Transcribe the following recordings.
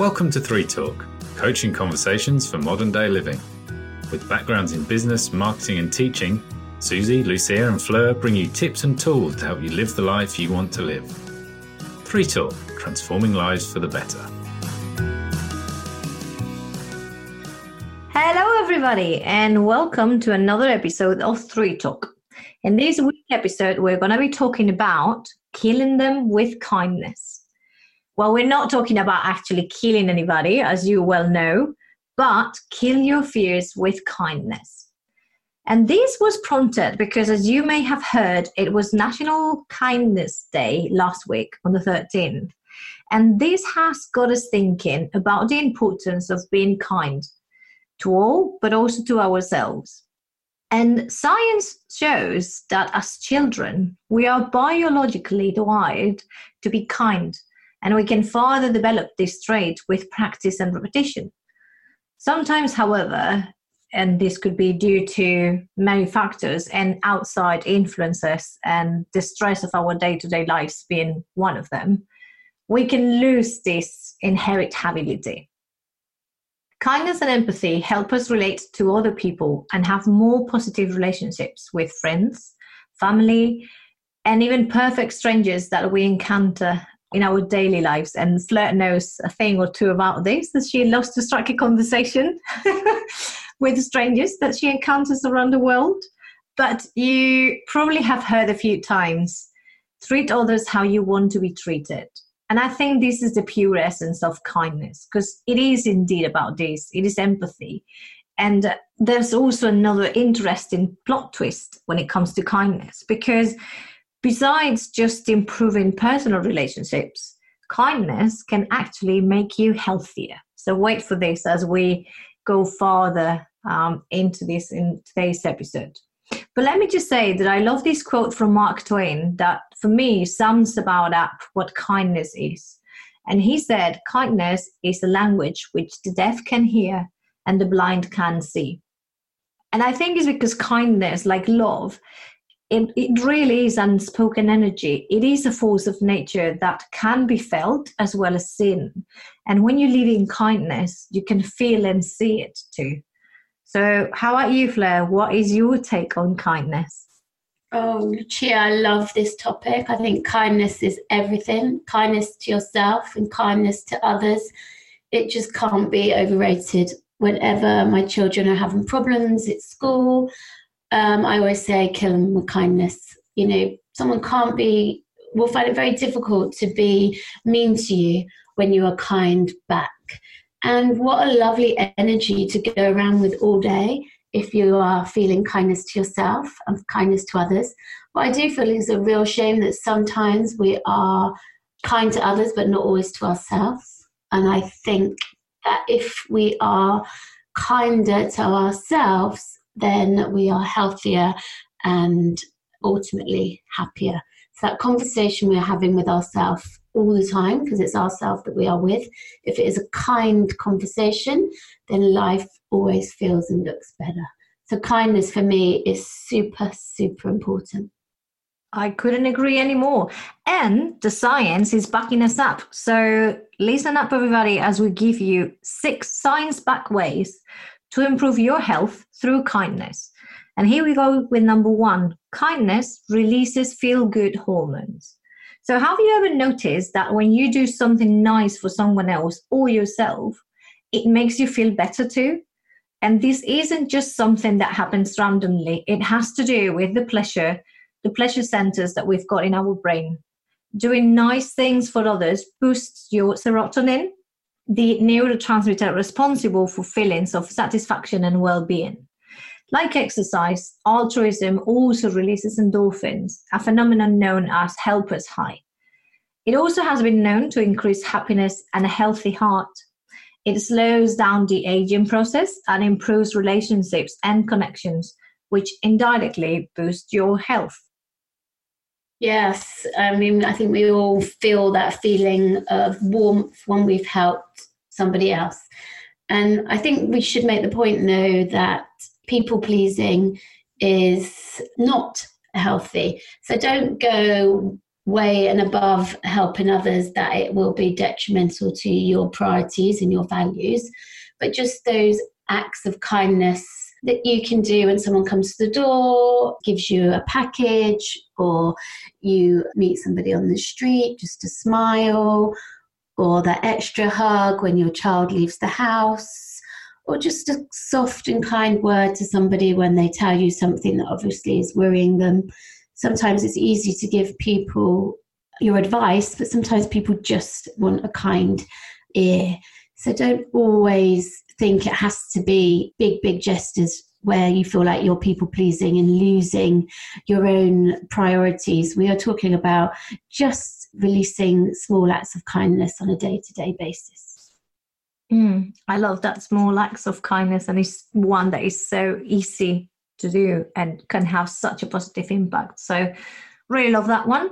Welcome to 3Talk, coaching conversations for modern day living. With backgrounds in business, marketing and teaching, Susie, Lucia and Fleur bring you tips and tools to help you live the life you want to live. 3Talk, transforming lives for the better. Hello everybody and welcome to another episode of 3Talk. In this week's episode, we're going to be talking about killing them with kindness. Well, we're not talking about actually killing anybody, as you well know, but kill your fears with kindness. And this was prompted because, as you may have heard, it was National Kindness Day last week on the 13th. And this has got us thinking about the importance of being kind to all, but also to ourselves. And science shows that as children, we are biologically wired to be kind. And we can further develop this trait with practice and repetition. Sometimes, however, and this could be due to many factors and outside influences and the stress of our day-to-day lives being one of them, we can lose this inherent ability. Kindness and empathy help us relate to other people and have more positive relationships with friends, family, and even perfect strangers that we encounter in our daily lives. And Fleur knows a thing or two about this, that she loves to strike a conversation with strangers that she encounters around the world. But you probably have heard a few times, treat others how you want to be treated. And I think this is the pure essence of kindness, because it is indeed about this. It is empathy. And there's also another interesting plot twist when it comes to kindness, because besides just improving personal relationships, kindness can actually make you healthier. So wait for this as we go farther into this in today's episode. But let me just say that I love this quote from Mark Twain that for me sums about up what kindness is. And he said, "Kindness is a language which the deaf can hear and the blind can see." And I think it's because kindness, like love, It really is unspoken energy. It is a force of nature that can be felt as well as seen. And when you live in kindness, you can feel and see it too. So how about you, Fleur? What is your take on kindness? Oh, Lucia, I love this topic. I think kindness is everything. Kindness to yourself and kindness to others. It just can't be overrated. Whenever my children are having problems at school, I always say kill them with kindness. You know, someone will find it very difficult to be mean to you when you are kind back. And what a lovely energy to go around with all day if you are feeling kindness to yourself and kindness to others. What I do feel is a real shame that sometimes we are kind to others but not always to ourselves. And I think that if we are kinder to ourselves, then we are healthier and ultimately happier. So that conversation we're having with ourselves all the time, because it's ourselves that we are with, if it is a kind conversation, then life always feels and looks better. So kindness for me is super, super important. I couldn't agree anymore. And the science is backing us up. So listen up, everybody, as we give you 6 science-backed ways to improve your health through kindness. And here we go with number 1. Kindness releases feel-good hormones. So have you ever noticed that when you do something nice for someone else or yourself, it makes you feel better too? And this isn't just something that happens randomly. It has to do with the pleasure centers that we've got in our brain. Doing nice things for others boosts your serotonin, the neurotransmitter responsible for feelings of satisfaction and well-being. Like exercise, altruism also releases endorphins, a phenomenon known as helper's high. It also has been known to increase happiness and a healthy heart. It slows down the aging process and improves relationships and connections, which indirectly boost your health. Yes, I mean, I think we all feel that feeling of warmth when we've helped somebody else. And I think we should make the point, though, that people-pleasing is not healthy. So don't go way and above helping others, that it will be detrimental to your priorities and your values. But just those acts of kindness that you can do when someone comes to the door, gives you a package, or you meet somebody on the street, just a smile, or that extra hug when your child leaves the house, or just a soft and kind word to somebody when they tell you something that obviously is worrying them. Sometimes it's easy to give people your advice, but sometimes people just want a kind ear. So don't always think it has to be big, big gestures where you feel like you're people pleasing and losing your own priorities. We are talking about just releasing small acts of kindness on a day-to-day basis. I love that, small acts of kindness, and it's one that is so easy to do and can have such a positive impact. So really love that one.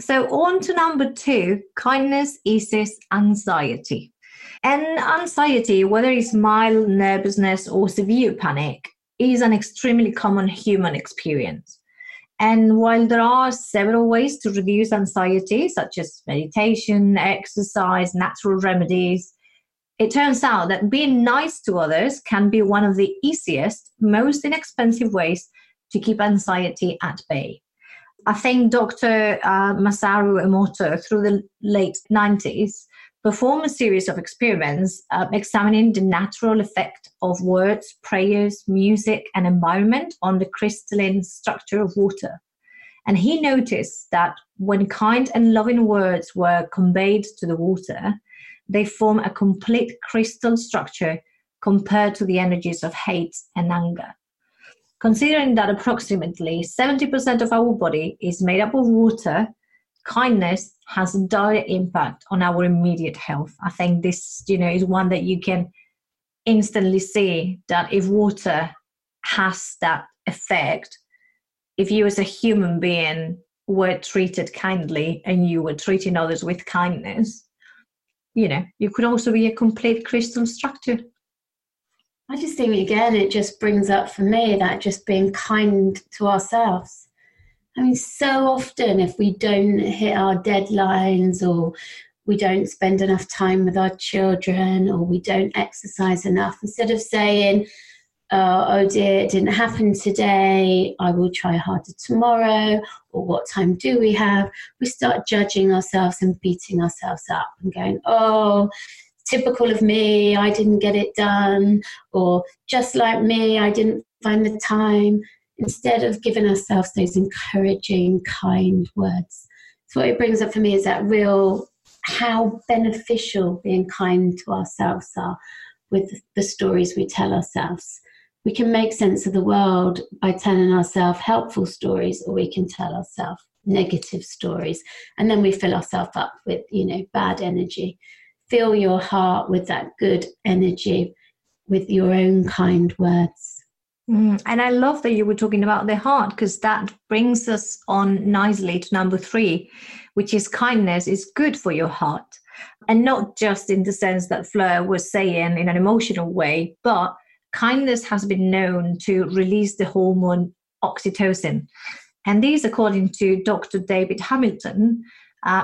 So on to number 2, kindness eases anxiety. And anxiety, whether it's mild nervousness or severe panic, is an extremely common human experience. And while there are several ways to reduce anxiety, such as meditation, exercise, natural remedies, it turns out that being nice to others can be one of the easiest, most inexpensive ways to keep anxiety at bay. I think Dr. Masaru Emoto, through the late 90s, perform a series of experiments examining the natural effect of words, prayers, music, and environment on the crystalline structure of water. And he noticed that when kind and loving words were conveyed to the water, they form a complete crystal structure compared to the energies of hate and anger. Considering that approximately 70% of our body is made up of water, kindness has a direct impact on our immediate health. I think this, is one that you can instantly see, that if water has that effect, if you as a human being were treated kindly and you were treating others with kindness, you could also be a complete crystal structure. I just think, again, it just brings up for me that just being kind to ourselves. So often if we don't hit our deadlines, or we don't spend enough time with our children, or we don't exercise enough, instead of saying, oh dear, it didn't happen today, I will try harder tomorrow, or what time do we have, we start judging ourselves and beating ourselves up and going, oh, typical of me, I didn't get it done, or just like me, I didn't find the time. Instead of giving ourselves those encouraging, kind words. So what it brings up for me is that real, how beneficial being kind to ourselves are with the stories we tell ourselves. We can make sense of the world by telling ourselves helpful stories, or we can tell ourselves negative stories. And then we fill ourselves up with, bad energy. Fill your heart with that good energy, with your own kind words. And I love that you were talking about the heart, because that brings us on nicely to number 3, which is kindness is good for your heart. And not just in the sense that Fleur was saying in an emotional way, but kindness has been known to release the hormone oxytocin. And this, according to Dr. David Hamilton,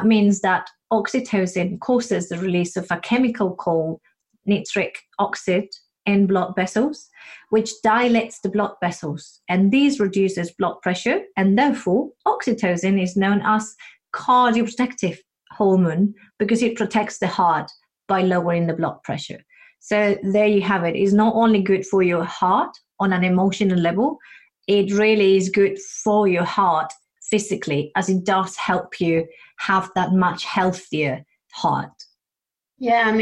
means that oxytocin causes the release of a chemical called nitric oxide in blood vessels, which dilates the blood vessels, and these reduces blood pressure, and therefore oxytocin is known as cardioprotective hormone because it protects the heart by lowering the blood pressure. So there you have it. It's not only good for your heart on an emotional level, it really is good for your heart physically, as it does help you have that much healthier heart. Yeah,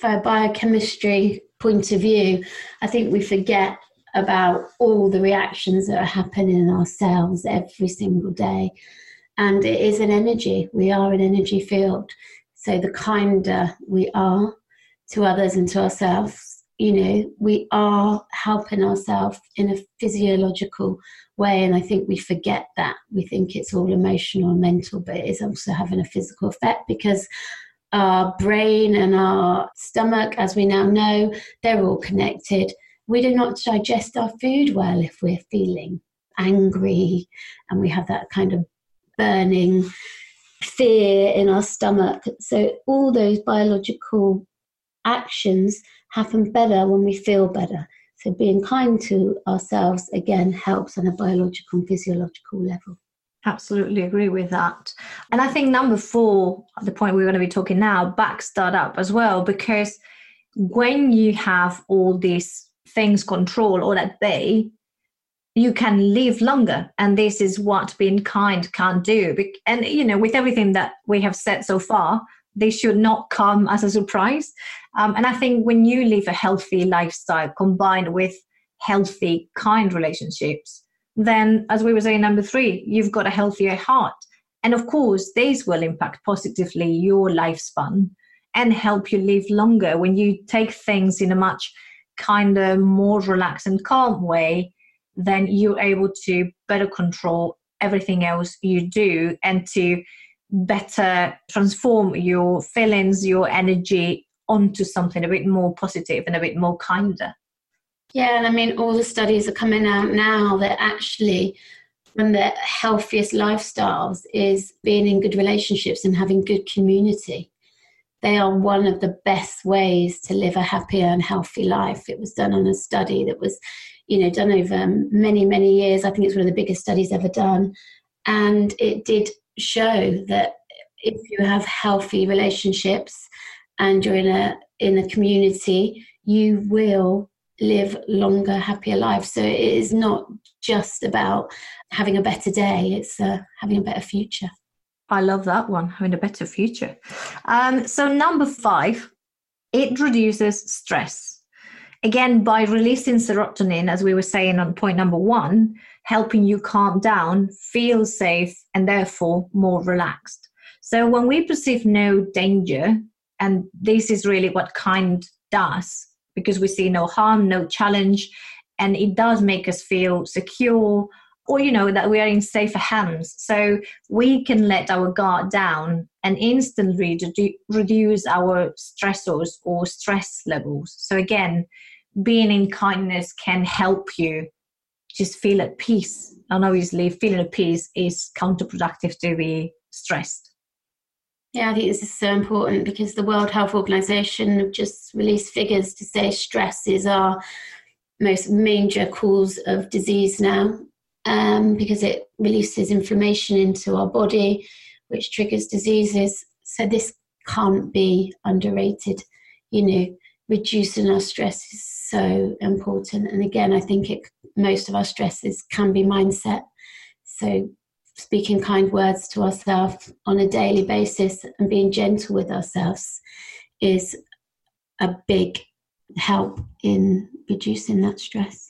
for biochemistry point of view, I think we forget about all the reactions that are happening in our cells every single day. And it is an energy. We are an energy field. So the kinder we are to others and to ourselves, we are helping ourselves in a physiological way. And I think we forget that. We think it's all emotional and mental, but it is also having a physical effect, because our brain and our stomach, as we now know, they're all connected. We do not digest our food well if we're feeling angry and we have that kind of burning fear in our stomach. So all those biological actions happen better when we feel better. So being kind to ourselves, again, helps on a biological and physiological level. Absolutely agree with that. And I think 4, the point we're going to be talking now, backs that up as well, because when you have all these things controlled or at bay, you can live longer. And this is what being kind can do. And, you know, with everything that we have said so far, they should not come as a surprise. And I think when you live a healthy lifestyle combined with healthy, kind relationships, then, as we were saying, 3, you've got a healthier heart. And of course, these will impact positively your lifespan and help you live longer when you take things in a much kinder, more relaxed and calm way. Then you're able to better control everything else you do and to better transform your feelings, your energy onto something a bit more positive and a bit more kinder. Yeah, and I mean, all the studies are coming out now that actually one of the healthiest lifestyles is being in good relationships and having good community. They are one of the best ways to live a happier and healthy life. It was done on a study that was, you know, done over many, many years. I think it's one of the biggest studies ever done. And it did show that if you have healthy relationships and you're in a community, you will live longer, happier lives. So it is not just about having a better day, it's having a better future. I love that one, having a better future. So 5, it reduces stress. Again, by releasing serotonin, as we were saying on point 1, helping you calm down, feel safe, and therefore more relaxed. So when we perceive no danger, and this is really what kind does, because we see no harm, no challenge, and it does make us feel secure, or, you know, that we are in safer hands. So we can let our guard down and instantly reduce our stressors or stress levels. So again, being in kindness can help you just feel at peace. And obviously feeling at peace is counterproductive to be stressed. Yeah, I think this is so important because the World Health Organization have just released figures to say stress is our most major cause of disease now, because it releases inflammation into our body, which triggers diseases. So this can't be underrated. You know, reducing our stress is so important. And again, I think most of our stresses can be mindset. So speaking kind words to ourselves on a daily basis and being gentle with ourselves is a big help in reducing that stress.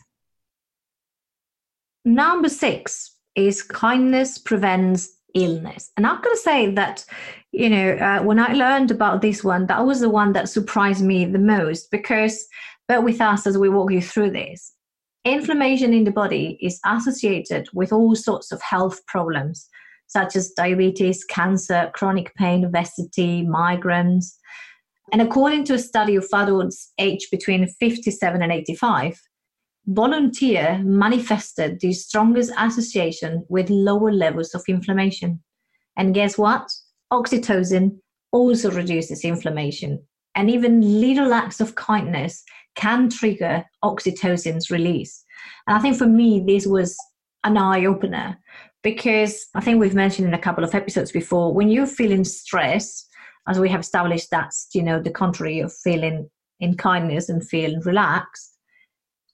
6 is kindness prevents illness. And I'm going to say that, you know, when I learned about this one, that was the one that surprised me the most, because, but with us as we walk you through this, inflammation in the body is associated with all sorts of health problems, such as diabetes, cancer, chronic pain, obesity, migraines. And according to a study of adults aged between 57 and 85, volunteer manifested the strongest association with lower levels of inflammation. And guess what? Oxytocin also reduces inflammation. And even little acts of kindness can trigger oxytocin's release. And I think for me, this was an eye-opener, because I think we've mentioned in a couple of episodes before, when you're feeling stress, as we have established, that's, you know, the contrary of feeling in kindness and feeling relaxed.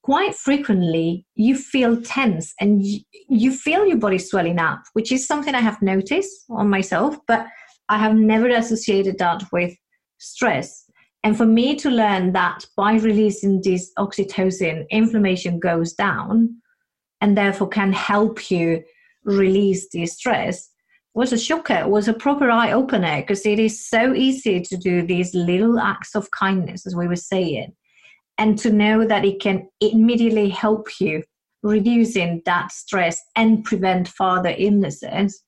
Quite frequently, you feel tense and you feel your body swelling up, which is something I have noticed on myself, but I have never associated that with stress. And for me to learn that by releasing this oxytocin, inflammation goes down and therefore can help you release the stress was a shocker, was a proper eye-opener, because it is so easy to do these little acts of kindness, as we were saying, and to know that it can immediately help you reducing that stress and prevent further illnesses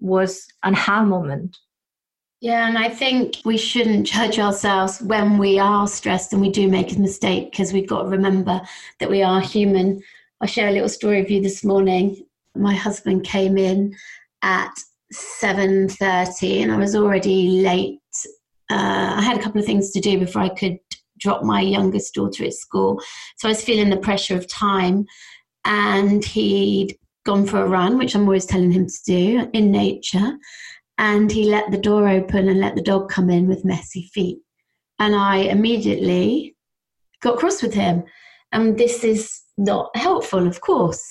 was an aha moment. Yeah, and I think we shouldn't judge ourselves when we are stressed and we do make a mistake, because we've got to remember that we are human. I'll share a little story with you this morning. My husband came in at 7:30 and I was already late. I had a couple of things to do before I could drop my youngest daughter at school. So I was feeling the pressure of time, and he'd gone for a run, which I'm always telling him to do, in nature. And he let the door open and let the dog come in with messy feet. And I immediately got cross with him. And this is not helpful, of course,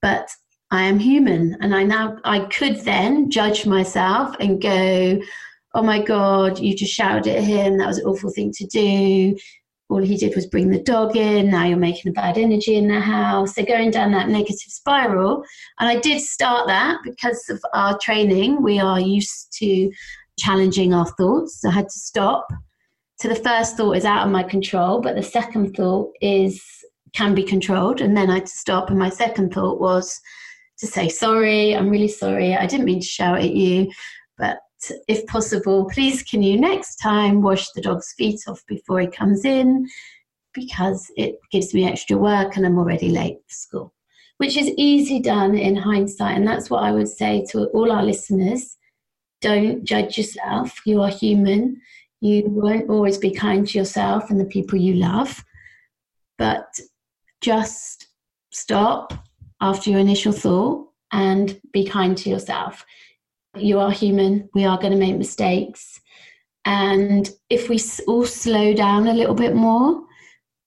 but I am human. And I could then judge myself and go, oh my God, you just shouted at him. That was an awful thing to do. All he did was bring the dog in. Now you're making a bad energy in the house. So going down that negative spiral. And I did start that because of our training. We are used to challenging our thoughts. I had to stop. So the first thought is out of my control, but the second thought can be controlled. And then I had to stop. And my second thought was to say, sorry, I'm really sorry. I didn't mean to shout at you, but if possible, please can you next time wash the dog's feet off before he comes in, because it gives me extra work and I'm already late for school, which is easy done in hindsight. And that's what I would say to all our listeners. Don't judge yourself. You are human. You won't always be kind to yourself and the people you love, but just stop after your initial thought and be kind to yourself. You are human. We are going to make mistakes. And if we all slow down a little bit more,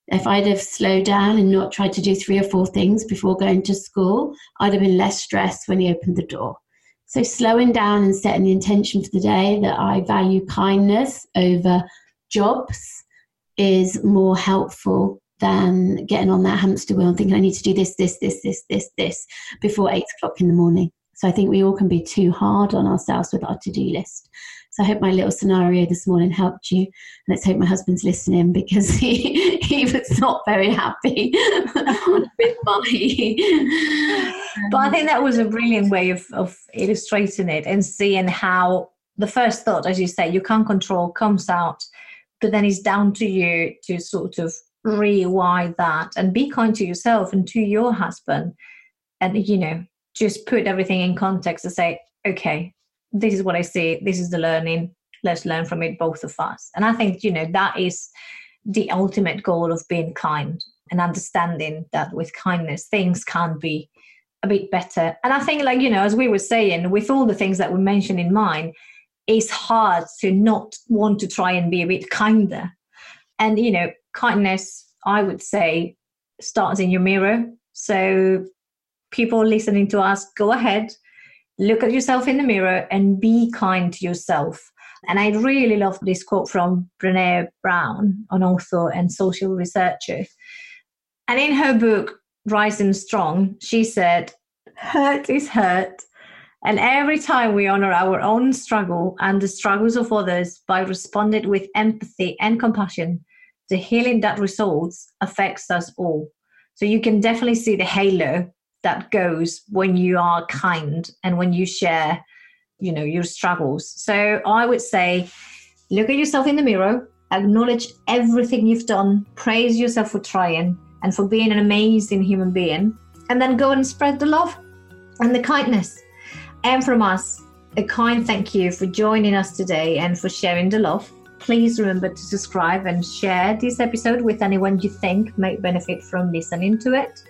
if I'd have slowed down and not tried to do 3 or 4 things before going to school, I'd have been less stressed when he opened the door. So slowing down and setting the intention for the day that I value kindness over jobs is more helpful than getting on that hamster wheel and thinking I need to do this before 8 o'clock in the morning. So I think we all can be too hard on ourselves with our to-do list. So I hope my little scenario this morning helped you. Let's hope my husband's listening, because he was not very happy with my... But I think that was a brilliant way of illustrating it and seeing how the first thought, as you say, you can't control, comes out, but then it's down to you to sort of rewire that and be kind to yourself and to your husband. And, you know, just put everything in context and say, okay, this is what I see. This is the learning. Let's learn from it, both of us. And I think, you know, that is the ultimate goal of being kind and understanding that with kindness, things can be a bit better. And I think, like, you know, as we were saying, with all the things that we mentioned in mind, it's hard to not want to try and be a bit kinder. And, you know, kindness, I would say, starts in your mirror. So people listening to us, go ahead, look at yourself in the mirror and be kind to yourself. And I really love this quote from Brené Brown, an author and social researcher. And in her book, Rising Strong, she said, hurt is hurt. And every time we honor our own struggle and the struggles of others by responding with empathy and compassion, the healing that results affects us all. So you can definitely see the halo that goes when you are kind and when you share, you know, your struggles. So I would say, look at yourself in the mirror, acknowledge everything you've done, praise yourself for trying and for being an amazing human being, and then go and spread the love and the kindness. And from us, a kind thank you for joining us today and for sharing the love. Please remember to subscribe and share this episode with anyone you think might benefit from listening to it.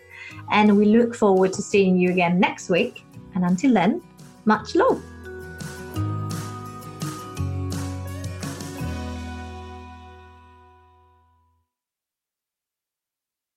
And we look forward to seeing you again next week. And until then, much love.